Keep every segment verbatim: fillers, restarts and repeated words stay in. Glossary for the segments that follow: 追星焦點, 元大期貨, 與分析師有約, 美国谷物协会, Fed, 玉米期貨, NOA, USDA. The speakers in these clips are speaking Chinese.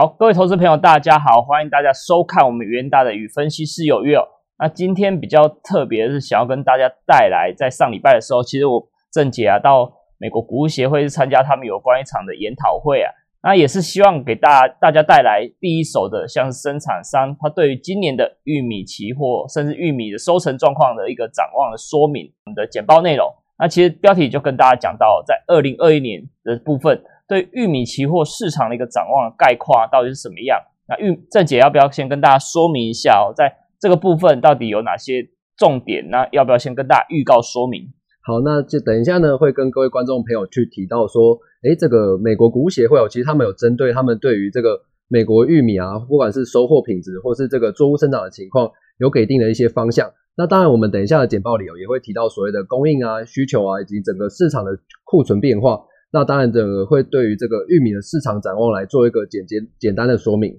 好，各位投资朋友，大家好，欢迎大家收看我们元大的与分析师有约哦。那今天比较特别的是，想要跟大家带来，在上礼拜的时候，其实我郑姐啊到美国谷物协会参加他们有关一场的研讨会啊，那也是希望给大家大家带来第一手的，像是生产商他对于今年的玉米期货甚至玉米的收成状况的一个展望的说明。我们的简报内容，那其实标题就跟大家讲到，在二零二一年的部分。对玉米期货市场的一个展望概况到底是什么样？那玉郑姐要不要先跟大家说明一下哦？在这个部分到底有哪些重点？那要不要先跟大家预告说明？好，那就等一下呢，会跟各位观众朋友去提到说，哎，这个美国谷物协会哦，其实他们有针对他们对于这个美国玉米啊，不管是收获品质或是这个作物生长的情况，有给定的一些方向。那当然，我们等一下的简报里哦，也会提到所谓的供应啊、需求啊，以及整个市场的库存变化。那当然，整个会对于这个玉米的市场展望来做一个简简简单的说明。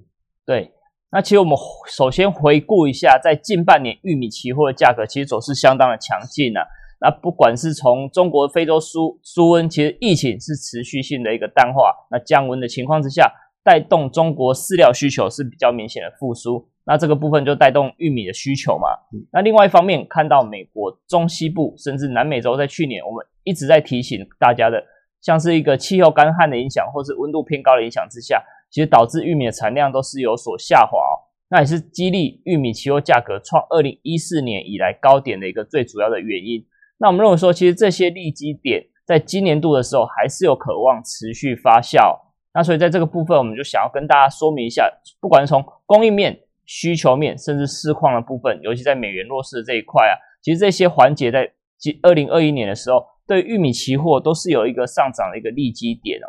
对，那其实我们首先回顾一下，在近半年玉米期货的价格其实走势相当的强劲啊。那不管是从中国非洲苏苏温，其实疫情是持续性的一个淡化，那降温的情况之下，带动中国饲料需求是比较明显的复苏。那这个部分就带动玉米的需求嘛。那另外一方面，看到美国中西部甚至南美洲，在去年我们一直在提醒大家的。像是一个气候干旱的影响，或是温度偏高的影响之下，其实导致玉米的产量都是有所下滑哦。那也是激励玉米期货价格创二零一四年以来高点的一个最主要的原因。那我们认为说，其实这些利基点在今年度的时候还是有可望持续发酵哦。那所以在这个部分，我们就想要跟大家说明一下，不管是从供应面、需求面，甚至市况的部分，尤其在美元弱势的这一块啊，其实这些环节在二零二一年的时候。对玉米期货都是有一个上涨的一个利基点哦。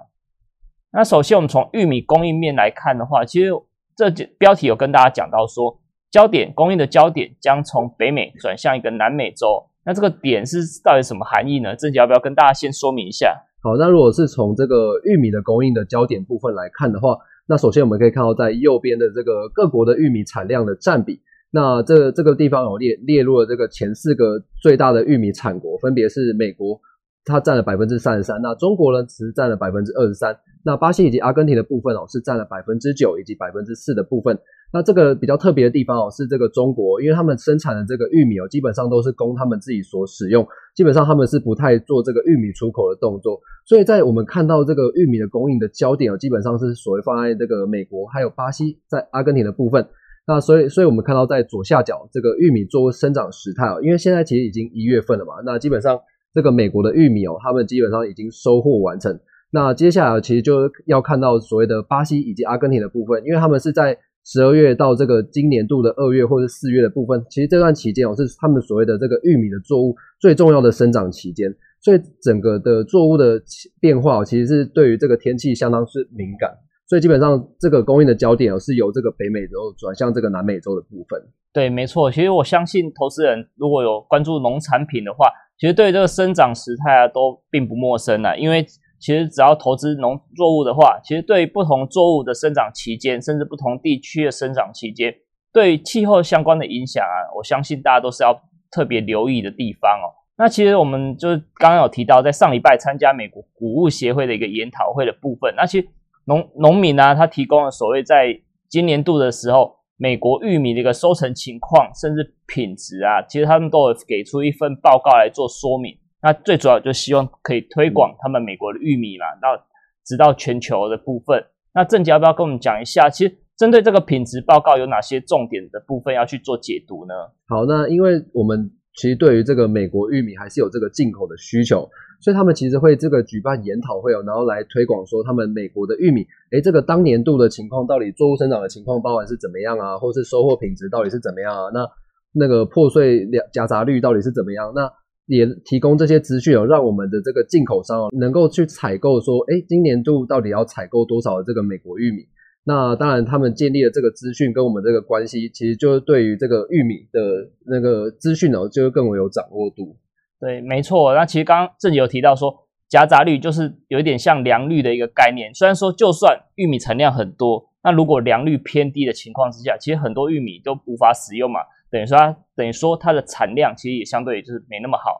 那首先我们从玉米供应面来看的话，其实这标题有跟大家讲到说，焦点供应的焦点将从北美转向一个南美洲。那这个点是到底什么含义呢？郑姐要不要跟大家先说明一下？好，那如果是从这个玉米的供应的焦点部分来看的话，那首先我们可以看到在右边的这个各国的玉米产量的占比。那这这个地方有列列入了这个前四个最大的玉米产国，分别是美国。它占了 百分之三十三， 那中国呢只占了 百分之二十三， 那巴西以及阿根廷的部分哦是占了 百分之九 以及 百分之四 的部分。那这个比较特别的地方哦是这个中国，因为他们生产的这个玉米哦基本上都是供他们自己所使用，基本上他们是不太做这个玉米出口的动作，所以在我们看到这个玉米的供应的焦点哦基本上是所谓放在这个美国还有巴西在阿根廷的部分。那所以所以我们看到在左下角这个玉米作物生长时态哦，因为现在其实已经一月份了嘛，那基本上这个美国的玉米哦，他们基本上已经收获完成。那接下来其实就要看到所谓的巴西以及阿根廷的部分，因为他们是在十二月到这个今年度的二月或是四月的部分，其实这段期间哦是他们所谓的这个玉米的作物最重要的生长期间，所以整个的作物的变化哦，其实是对于这个天气相当是敏感，所以基本上这个供应的焦点哦是由这个北美洲转向这个南美洲的部分。对，没错。其实我相信投资人如果有关注农产品的话，其实对这个生长时态啊都并不陌生啊，因为其实只要投资农作物的话，其实对不同作物的生长期间，甚至不同地区的生长期间，对气候相关的影响啊，我相信大家都是要特别留意的地方哦。那其实我们就刚刚有提到，在上礼拜参加美国谷物协会的一个研讨会的部分，那其实农农民啊，他提供了所谓在今年度的时候。美国玉米的一个收成情况，甚至品质啊，其实他们都有给出一份报告来做说明。那最主要就希望可以推广他们美国的玉米嘛，到直到全球的部分。那郑姐要不要跟我们讲一下，其实针对这个品质报告有哪些重点的部分要去做解读呢？好，那因为我们其实对于这个美国玉米还是有这个进口的需求，所以他们其实会这个举办研讨会哦，然后来推广说他们美国的玉米，诶，这个当年度的情况到底作物生长的情况包含是怎么样啊，或是收获品质到底是怎么样啊，那那个破碎夹杂率到底是怎么样，那也提供这些资讯哦，让我们的这个进口商哦能够去采购说，诶，今年度到底要采购多少的这个美国玉米。那当然他们建立了这个资讯跟我们这个关系，其实就是对于这个玉米的那个资讯哦就更有掌握度。对，没错。那其实刚刚郑姐有提到说，夹杂率就是有一点像良率的一个概念，虽然说就算玉米产量很多，那如果良率偏低的情况之下，其实很多玉米都无法使用嘛，等于说它等于说它的产量其实也相对就是没那么好。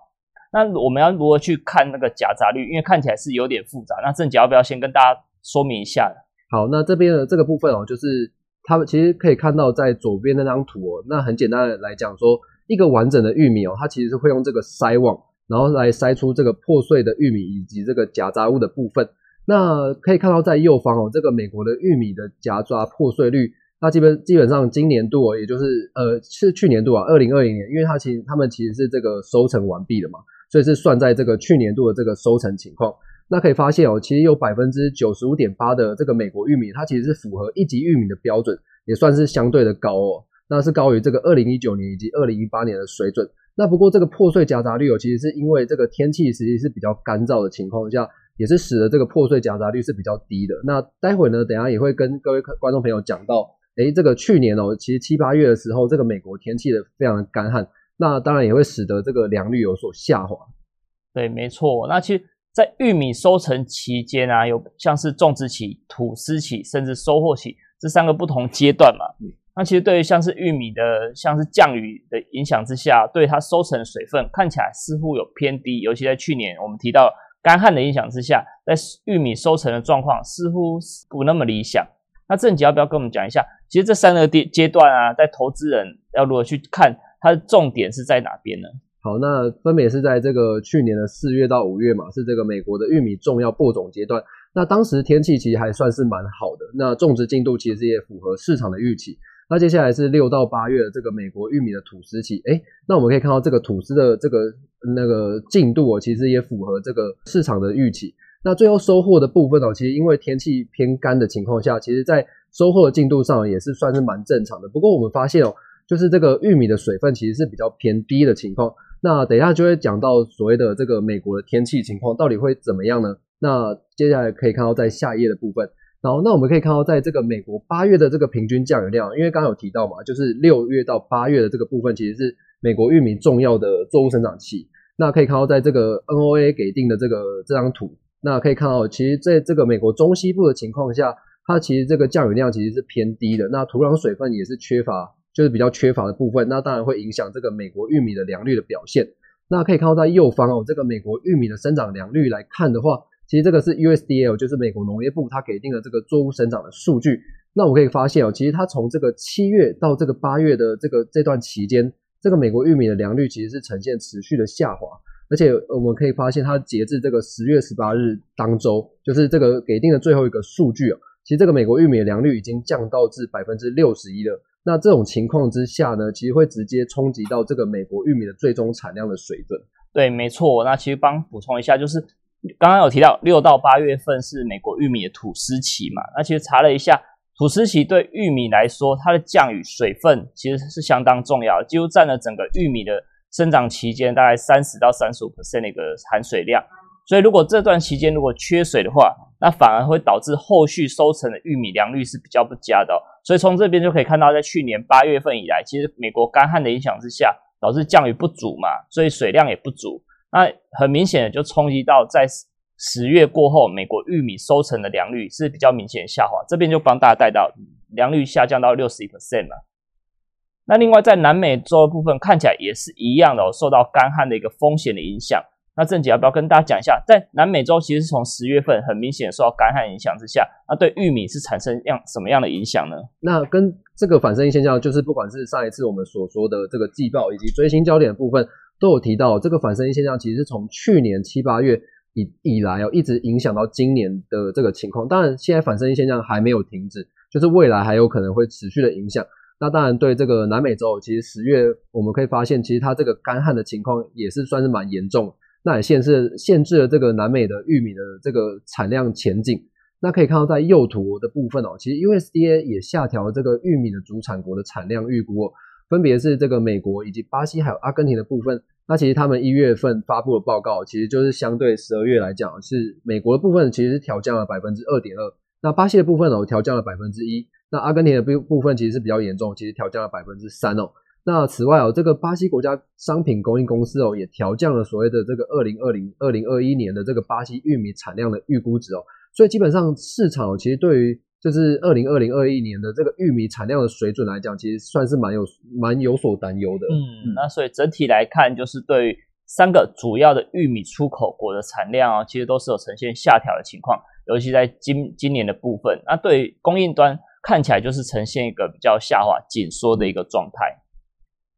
那我们要如何去看那个夹杂率，因为看起来是有点复杂，那郑姐要不要先跟大家说明一下？好，那这边的这个部分哦，就是他们其实可以看到在左边那张图哦，那很简单的来讲说，一个完整的玉米哦，它其实是会用这个筛网，然后来筛出这个破碎的玉米以及这个夹杂物的部分。那可以看到在右方哦，这个美国的玉米的夹杂破碎率，那基本基本上今年度哦，也就是呃是去年度啊二零二零年，因为它其实他们其实是这个收成完毕的嘛，所以是算在这个去年度的这个收成情况。那可以发现哦，其实有 百分之九十五点八 的这个美国玉米，它其实是符合一级玉米的标准，也算是相对的高哦，那是高于这个二零一九年以及二零一八年的水准。那不过这个破碎夹杂率哦，其实是因为这个天气实际是比较干燥的情况下，也是使得这个破碎夹杂率是比较低的。那待会呢，等一下也会跟各位观众朋友讲到，诶，这个去年哦，其实七八月的时候，这个美国天气的非常的干旱，那当然也会使得这个良率有所下滑。对，没错。那其实在玉米收成期间啊，有像是种植期、吐丝期，甚至收获期这三个不同阶段嘛。嗯、那其实对于像是玉米的，像是降雨的影响之下，对它收成水分看起来似乎有偏低，尤其在去年我们提到干旱的影响之下，在玉米收成的状况似乎不那么理想。那郑姐要不要跟我们讲一下？其实这三个阶段啊，在投资人要如何去看它的重点是在哪边呢？好，那分别是在这个去年的四月到五月嘛，是这个美国的玉米重要播种阶段。那当时天气其实还算是蛮好的，那种植进度其实也符合市场的预期。那接下来是六到八月的这个美国玉米的吐丝期，诶，那我们可以看到这个吐丝的这个那个进度哦，其实也符合这个市场的预期。那最后收获的部分哦，其实因为天气偏干的情况下，其实在收获的进度上也是算是蛮正常的。不过我们发现哦，就是这个玉米的水分其实是比较偏低的情况。那等一下就会讲到所谓的这个美国的天气情况到底会怎么样呢？那接下来可以看到在下一页的部分，然后那我们可以看到在这个美国八月的这个平均降雨量，因为刚刚有提到嘛，就是六月到八月的这个部分其实是美国玉米重要的作物生长期。那可以看到在这个 N O A 给定的这个这张图，那可以看到其实在这个美国中西部的情况下，它其实这个降雨量其实是偏低的，那土壤水分也是缺乏，就是比较缺乏的部分，那当然会影响这个美国玉米的良率的表现。那可以看到在右方哦，这个美国玉米的生长良率来看的话，其实这个是 U S D A 就是美国农业部它给定了这个作物生长的数据。那我们可以发现哦，其实它从这个七月到这个八月的这个这段期间，这个美国玉米的良率其实是呈现持续的下滑，而且我们可以发现它截至这个十月十八日当周，就是这个给定的最后一个数据哦，其实这个美国玉米的良率已经降到至 百分之六十一 了。那这种情况之下呢，其实会直接冲击到这个美国玉米的最终产量的水准。对，没错。那其实帮补充一下，就是刚刚有提到六到八月份是美国玉米的吐丝期嘛，那其实查了一下，吐丝期对玉米来说，它的降雨水分其实是相当重要，几乎占了整个玉米的生长期间大概 百分之三十到百分之三十五 的一个含水量。所以如果这段期间如果缺水的话，那反而会导致后续收成的玉米良率是比较不佳的哦。所以从这边就可以看到，在去年八月份以来，其实美国干旱的影响之下，导致降雨不足嘛，所以水量也不足，那很明显的就冲击到在十月过后，美国玉米收成的良率是比较明显下滑，这边就帮大家带到良率下降到 百分之六十一 了。那另外在南美洲的部分看起来也是一样的哦，受到干旱的一个风险的影响。那郑姐要不要跟大家讲一下，在南美洲其实是从十月份很明显受到干旱影响之下，那对玉米是产生样什么样的影响呢？那跟这个反身现象，就是不管是上一次我们所说的这个季报以及追星焦点的部分都有提到，这个反身现象其实是从去年七八月 以, 以来、哦、一直影响到今年的这个情况。当然现在反身现象还没有停止，就是未来还有可能会持续的影响。那当然对这个南美洲，其实十月我们可以发现，其实它这个干旱的情况也是算是蛮严重的，那也限制限制了这个南美的玉米的这个产量前景。那可以看到在右图的部分哦，其实 U S D A 也下调了这个玉米的主产国的产量预估哦，分别是这个美国以及巴西还有阿根廷的部分。那其实他们一月份发布的报告，其实就是相对十二月来讲，是美国的部分其实是调降了 百分之二点二， 那巴西的部分哦调降了 百分之一， 那阿根廷的部分其实是比较严重，其实调降了 百分之三 哦。那此外哦，这个巴西国家商品供应公司哦，也调降了所谓的这个二零二零、二零二一年的这个巴西玉米产量的预估值哦。所以基本上市场哦，其实对于就是二零二零、二一年的这个玉米产量的水准来讲，其实算是蛮有蛮有所担忧的。嗯，那所以整体来看，就是对于三个主要的玉米出口国的产量哦，其实都是有呈现下调的情况。尤其在今今年的部分，那对于供应端看起来就是呈现一个比较下滑紧缩的一个状态。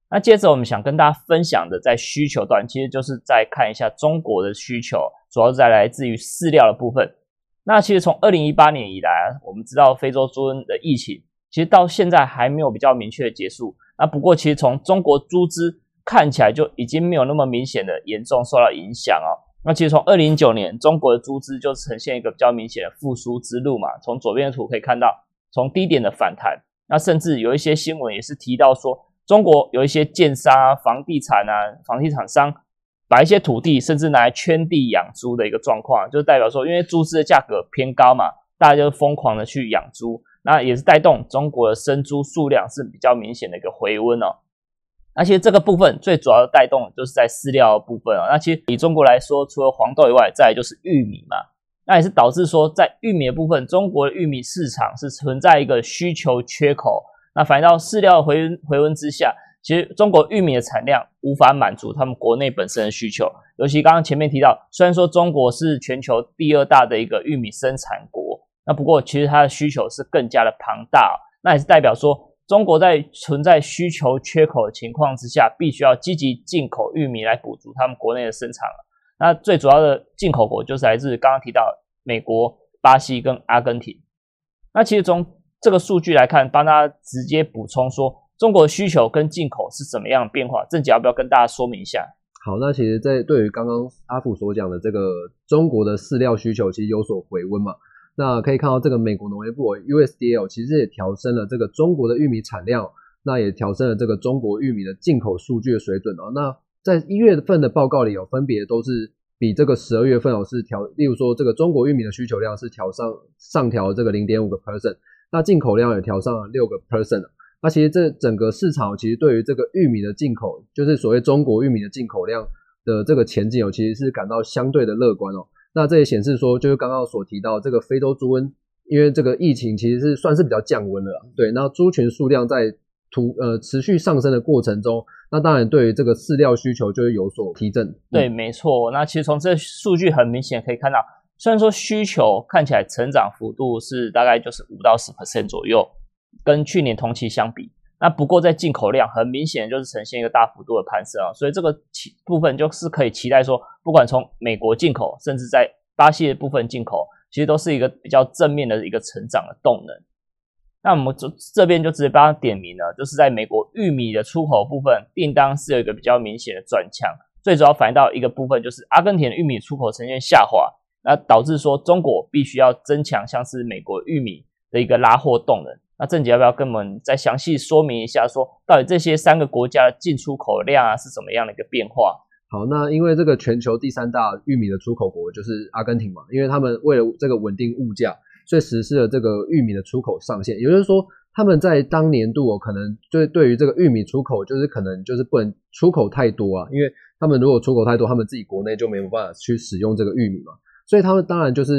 那接着我们想跟大家分享的，在需求端其实就是再看一下中国的需求，主要是在来自于饲料的部分。那其实从二零一八年以来啊，我们知道非洲猪瘟的疫情其实到现在还没有比较明确的结束，那不过其实从中国猪只看起来就已经没有那么明显的严重受到影响哦。那其实从二零零九年中国的猪只就呈现一个比较明显的复苏之路嘛，从左边的图可以看到从低点的反弹，那甚至有一些新闻也是提到说中国有一些建商啊、房地产啊、房地产商把一些土地甚至拿来圈地养猪的一个状况，就是代表说因为猪只的价格偏高嘛，大家就疯狂的去养猪，那也是带动中国的生猪数量是比较明显的一个回温哦。那其实这个部分最主要的带动就是在饲料的部分哦。那其实以中国来说，除了黄豆以外，再来就是玉米嘛，那也是导致说在玉米的部分，中国的玉米市场是存在一个需求缺口，那反映到饲料的回回温之下，其实中国玉米的产量无法满足他们国内本身的需求。尤其刚刚前面提到，虽然说中国是全球第二大的一个玉米生产国，那不过其实它的需求是更加的庞大哦，那也是代表说中国在存在需求缺口的情况之下，必须要积极进口玉米来补足他们国内的生产了。那最主要的进口国就是来自刚刚提到美国、巴西跟阿根廷。那其实从这个数据来看，帮大家直接补充说中国的需求跟进口是怎么样的变化，郑姐要不要跟大家说明一下？好，那其实在对于刚刚阿富所讲的这个中国的饲料需求其实有所回温嘛，那可以看到这个美国农业部 U S D A 其实也调升了这个中国的玉米产量，那也调升了这个中国玉米的进口数据的水准哦。那在一月份的报告里有分别都是比这个十二月份哦是调，例如说这个中国玉米的需求量是调上上调这个 百分之零点五， 那进口量也调上了 百分之六。 那其实这整个市场其实对于这个玉米的进口，就是所谓中国玉米的进口量的这个前景哦，其实是感到相对的乐观哦。那这也显示说，就是刚刚所提到这个非洲猪瘟，因为这个疫情其实是算是比较降温了啦，对。那猪群数量在突呃持续上升的过程中，那当然对于这个饲料需求就会有所提振。嗯、对，没错。那其实从这数据很明显可以看到，虽然说需求看起来成长幅度是大概就是百分之五到百分之十 左右，跟去年同期相比，那不过在进口量很明显就是呈现一个大幅度的攀升啊，所以这个部分就是可以期待说，不管从美国进口，甚至在巴西的部分进口，其实都是一个比较正面的一个成长的动能。那我们这边就直接帮他点名了，就是在美国玉米的出口部分，订单是有一个比较明显的转强，最主要反映到一个部分就是阿根廷的玉米出口呈现下滑，那导致说中国必须要增强像是美国玉米的一个拉货动能。那郑姐要不要跟我们再详细说明一下，说到底这些三个国家的进出口量啊是怎么样的一个变化？好，那因为这个全球第三大玉米的出口国就是阿根廷嘛，因为他们为了这个稳定物价，所以实施了这个玉米的出口上限，也就是说他们在当年度哦，可能就对于这个玉米出口就是可能就是不能出口太多啊，因为他们如果出口太多，他们自己国内就没有办法去使用这个玉米嘛，所以他们当然就是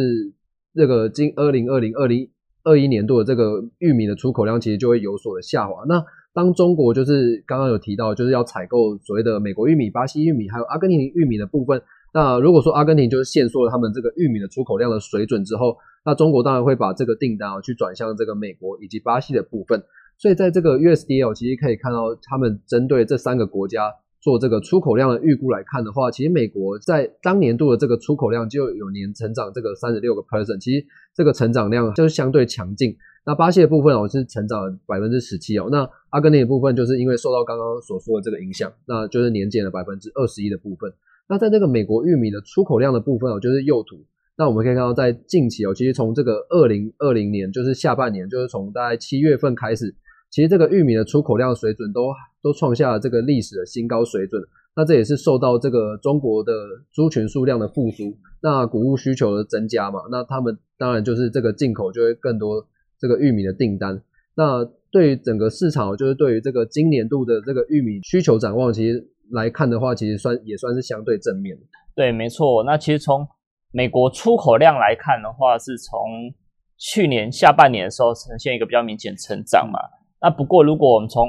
这个经二零二零、二零二一年度的这个玉米的出口量其实就会有所的下滑。那当中国就是刚刚有提到就是要采购所谓的美国玉米、巴西玉米还有阿根廷玉米的部分，那如果说阿根廷就是限缩了他们这个玉米的出口量的水准之后，那中国当然会把这个订单、啊、去转向这个美国以及巴西的部分，所以在这个 U S D A 其实可以看到他们针对这三个国家做这个出口量的预估来看的话，其实美国在当年度的这个出口量就有年成长这个 百分之三十六， 其实这个成长量就是相对强劲。那巴西的部分哦是成长了 百分之十七 哦，那阿根廷的部分就是因为受到刚刚所说的这个影响，那就是年减了 百分之二十一 的部分。那在这个美国玉米的出口量的部分哦，就是右图，那我们可以看到在近期哦，其实从这个二零二零年就是下半年，就是从大概七月份开始，其实这个玉米的出口量水准都都创下了这个历史的新高水准，那这也是受到这个中国的猪群数量的复苏，那谷物需求的增加嘛，那他们当然就是这个进口就会更多这个玉米的订单。那对于整个市场，就是对于这个今年度的这个玉米需求展望，其实来看的话，其实算也算是相对正面的。对，没错。那其实从美国出口量来看的话，是从去年下半年的时候呈现一个比较明显成长嘛。那不过如果我们从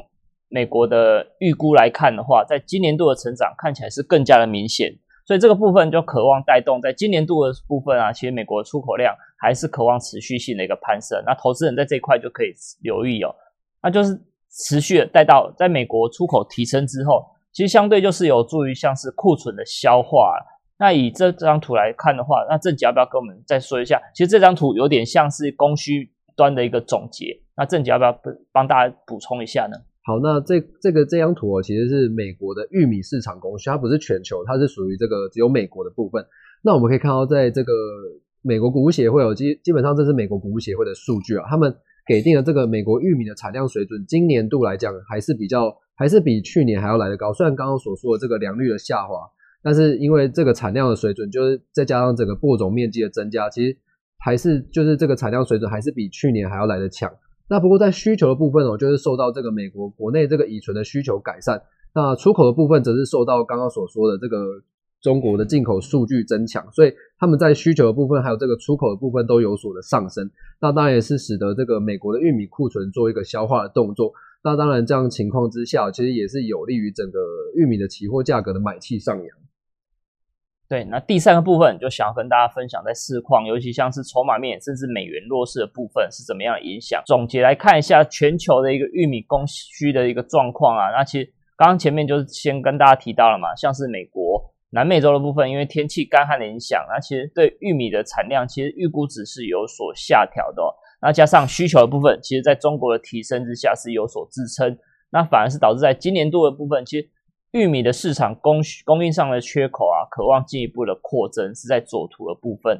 美国的预估来看的话，在今年度的成长看起来是更加的明显，所以这个部分就渴望带动在今年度的部分啊，其实美国的出口量还是渴望持续性的一个攀升。那投资人在这一块就可以留意哦，那就是持续的带到在美国出口提升之后，其实相对就是有助于像是库存的消化。那以这张图来看的话，那郑姐要不要跟我们再说一下？其实这张图有点像是供需端的一个总结，那郑姐要不要帮大家补充一下呢？好，那这这个这张图哦，其实是美国的玉米市场供需，它不是全球，它是属于这个只有美国的部分。那我们可以看到，在这个美国谷物协会哦，基基本上这是美国谷物协会的数据啊，他们给定了这个美国玉米的产量水准，今年度来讲还是比较还是比去年还要来得高。虽然刚刚所说的这个良率的下滑，但是因为这个产量的水准，就是再加上整个播种面积的增加，其实还是就是这个产量水准还是比去年还要来得强。那不过在需求的部分哦，就是受到这个美国国内这个乙醇的需求改善，那出口的部分则是受到刚刚所说的这个中国的进口数据增强，所以他们在需求的部分还有这个出口的部分都有所的上升，那当然也是使得这个美国的玉米库存做一个消化的动作。那当然这样情况之下，其实也是有利于整个玉米的期货价格的买气上扬。对，那第三个部分就想跟大家分享在市况，尤其像是筹码面甚至美元弱势的部分是怎么样的影响。总结来看一下全球的一个玉米供需的一个状况啊，那其实刚刚前面就是先跟大家提到了嘛，像是美国南美洲的部分因为天气干旱的影响，那其实对玉米的产量其实预估值是有所下调的哦，那加上需求的部分其实在中国的提升之下是有所支撑，那反而是导致在今年度的部分其实玉米的市场供供应上的缺口啊，渴望进一步的扩增，是在左图的部分。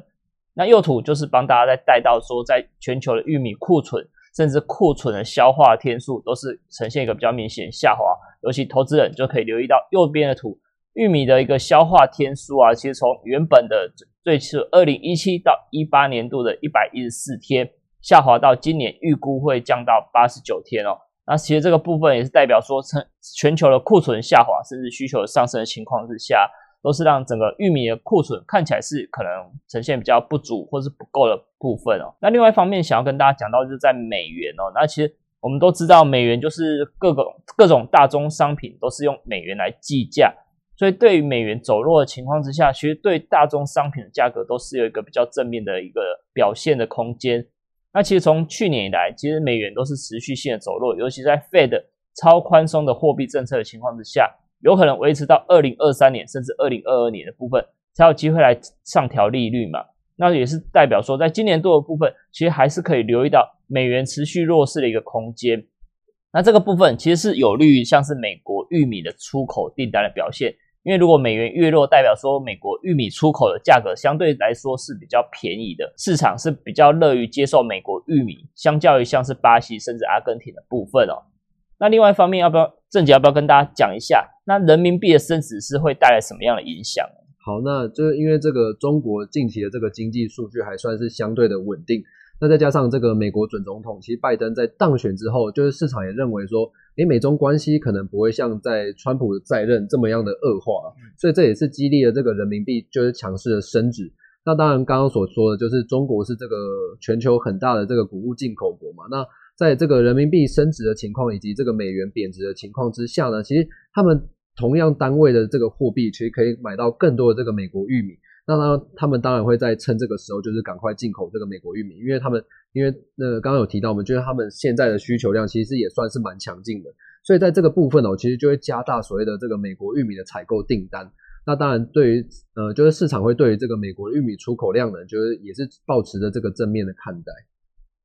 那右图就是帮大家再带到说，在全球的玉米库存，甚至库存的消化天数都是呈现一个比较明显下滑。尤其投资人就可以留意到右边的图，玉米的一个消化天数啊，其实从原本的最初二零一七到一八年度的一百一十四天，下滑到今年预估会降到八十九天哦。那其实这个部分也是代表说全球的库存下滑甚至需求上升的情况之下，都是让整个玉米的库存看起来是可能呈现比较不足或是不够的部分哦。那另外一方面想要跟大家讲到就是在美元哦，那其实我们都知道美元就是各种各种大宗商品都是用美元来计价，所以对于美元走弱的情况之下，其实对大宗商品的价格都是有一个比较正面的一个表现的空间。那其实从去年以来，其实美元都是持续性的走弱，尤其在 Fed 超宽松的货币政策的情况之下，有可能维持到二零二三年甚至二零二二年的部分才有机会来上调利率嘛。那也是代表说在今年度的部分其实还是可以留意到美元持续弱势的一个空间。那这个部分其实是有利于像是美国玉米的出口订单的表现，因为如果美元越弱，代表说美国玉米出口的价格相对来说是比较便宜的，市场是比较乐于接受美国玉米，相较于像是巴西甚至阿根廷的部分哦。那另外一方面，要不要郑姐要不要跟大家讲一下，那人民币的升值是会带来什么样的影响？好，那就是因为这个中国近期的这个经济数据还算是相对的稳定，那再加上这个美国准总统其实拜登在当选之后，就是市场也认为说诶，美中关系可能不会像在川普的在任这么样的恶化，所以这也是激励了这个人民币就是强势的升值。那当然刚刚所说的就是中国是这个全球很大的这个谷物进口国嘛，那在这个人民币升值的情况以及这个美元贬值的情况之下呢，其实他们同样单位的这个货币其实可以买到更多的这个美国玉米，那他们当然会在趁这个时候就是赶快进口这个美国玉米，因为他们因为呃刚刚有提到，我们觉得他们现在的需求量其实也算是蛮强劲的，所以在这个部分哦，其实就会加大所谓的这个美国玉米的采购订单。那当然对于呃就是市场会对于这个美国玉米出口量呢，就是也是抱持着这个正面的看待。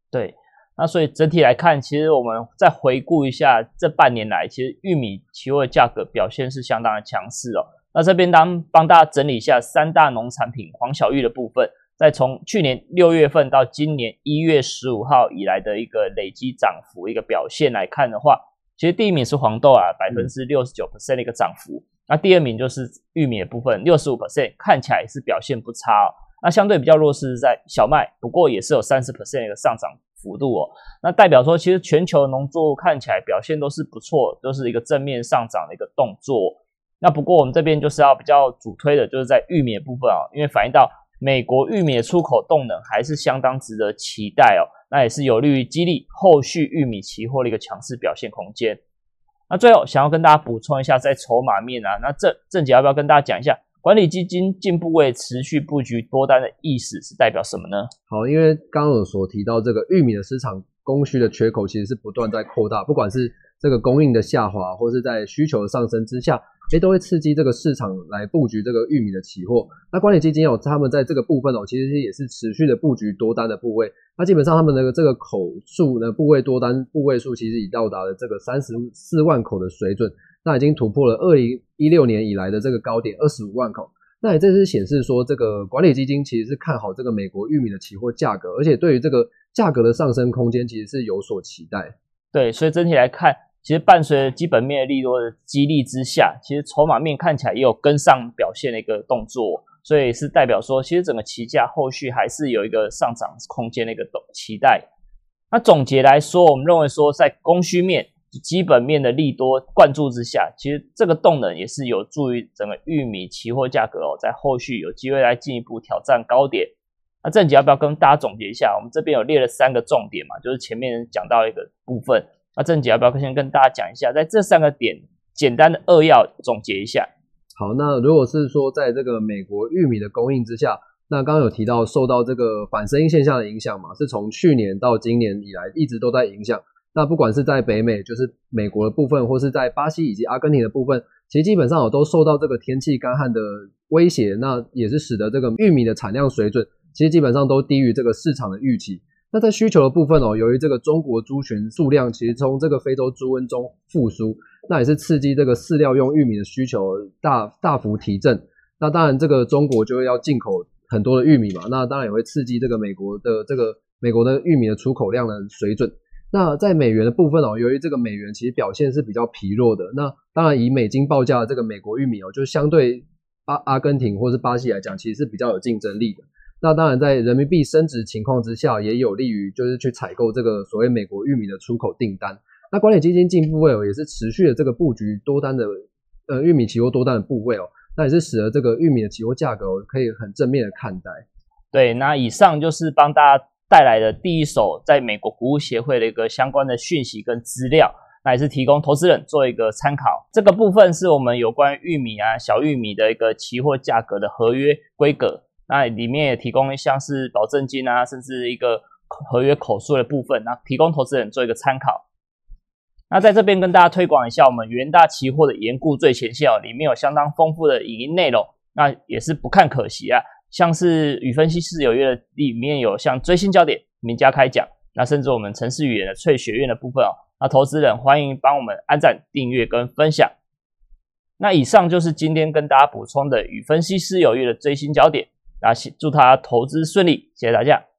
对，那所以整体来看，其实我们再回顾一下这半年来，其实玉米期货价格表现是相当的强势哦。那这边当帮大家整理一下三大农产品黄小玉的部分，再从去年六月份到今年一月十五号以来的一个累积涨幅一个表现来看的话，其实第一名是黄豆啊 百分之六十九 的一个涨幅、嗯、那第二名就是玉米的部分 百分之六十五， 看起来是表现不差哦。那相对比较弱势是在小麦，不过也是有 百分之三十 的一个上涨幅度哦。那代表说其实全球农作物看起来表现都是不错，都是一个正面上涨的一个动作。那不过我们这边就是要比较主推的就是在玉米的部分哦，因为反映到美国玉米的出口动能还是相当值得期待哦，那也是有利于激励后续玉米期货的一个强势表现空间。那最后想要跟大家补充一下在筹码面啊，那郑姐要不要跟大家讲一下管理基金进部位持续布局多单的意思是代表什么呢？好，因为刚刚有所提到这个玉米的市场供需的缺口其实是不断在扩大，不管是这个供应的下滑或是在需求的上升之下，诶都会刺激这个市场来布局这个玉米的期货。那管理基金、哦、他们在这个部分、哦、其实也是持续的布局多单的部位，那基本上他们的这个口数的部位多单部位数其实已到达了这个三十四万口的水准，那已经突破了二零一六年以来的这个高点二十五万口。那也这是显示说这个管理基金其实是看好这个美国玉米的期货价格，而且对于这个价格的上升空间其实是有所期待。对，所以整体来看其实伴随着基本面的利多的激励之下，其实筹码面看起来也有跟上表现的一个动作，所以是代表说其实整个期价后续还是有一个上涨空间的一个期待。那总结来说，我们认为说在供需面基本面的利多灌注之下，其实这个动能也是有助于整个玉米期货价格、哦、在后续有机会来进一步挑战高点。那正杰要不要跟大家总结一下，我们这边有列了三个重点嘛，就是前面讲到一个部分，那正杰要不要先跟大家讲一下，在这三个点简单的扼要总结一下？好，那如果是说在这个美国玉米的供应之下，那刚刚有提到受到这个反声音现象的影响嘛，是从去年到今年以来一直都在影响，那不管是在北美就是美国的部分，或是在巴西以及阿根廷的部分，其实基本上有都受到这个天气干旱的威胁，那也是使得这个玉米的产量水准其实基本上都低于这个市场的预期。那在需求的部分哦，由于这个中国猪群数量其实从这个非洲猪瘟中复苏，那也是刺激这个饲料用玉米的需求 大, 大幅提振，那当然这个中国就要进口很多的玉米嘛，那当然也会刺激这个美国的这个美国的玉米的出口量的水准。那在美元的部分哦，由于这个美元其实表现是比较疲弱的，那当然以美金报价的这个美国玉米哦，就相对阿阿根廷或是巴西来讲，其实是比较有竞争力的。那当然在人民币升值情况之下，也有利于就是去采购这个所谓美国玉米的出口订单。那管理基金进部位哦，也是持续的这个布局多单的呃玉米期货多单的部位哦，那也是使得这个玉米的期货价格哦，可以很正面的看待。对，那以上就是帮大家带来的第一手在美国谷物协会的一个相关的讯息跟资料，那也是提供投资人做一个参考。这个部分是我们有关玉米啊小玉米的一个期货价格的合约规格，那里面也提供像是保证金啊甚至一个合约口数的部分，那提供投资人做一个参考。那在这边跟大家推广一下我们元大期货的研顾最前线哦，里面有相当丰富的影音内容，那也是不看可惜啊，像是与分析师有约的里面有像追星焦点、名家开讲，那甚至我们程式语言的萃学院的部分哦，那投资人欢迎帮我们按赞、订阅跟分享。那以上就是今天跟大家补充的与分析师有约的追星焦点，那祝他投资顺利，谢谢大家。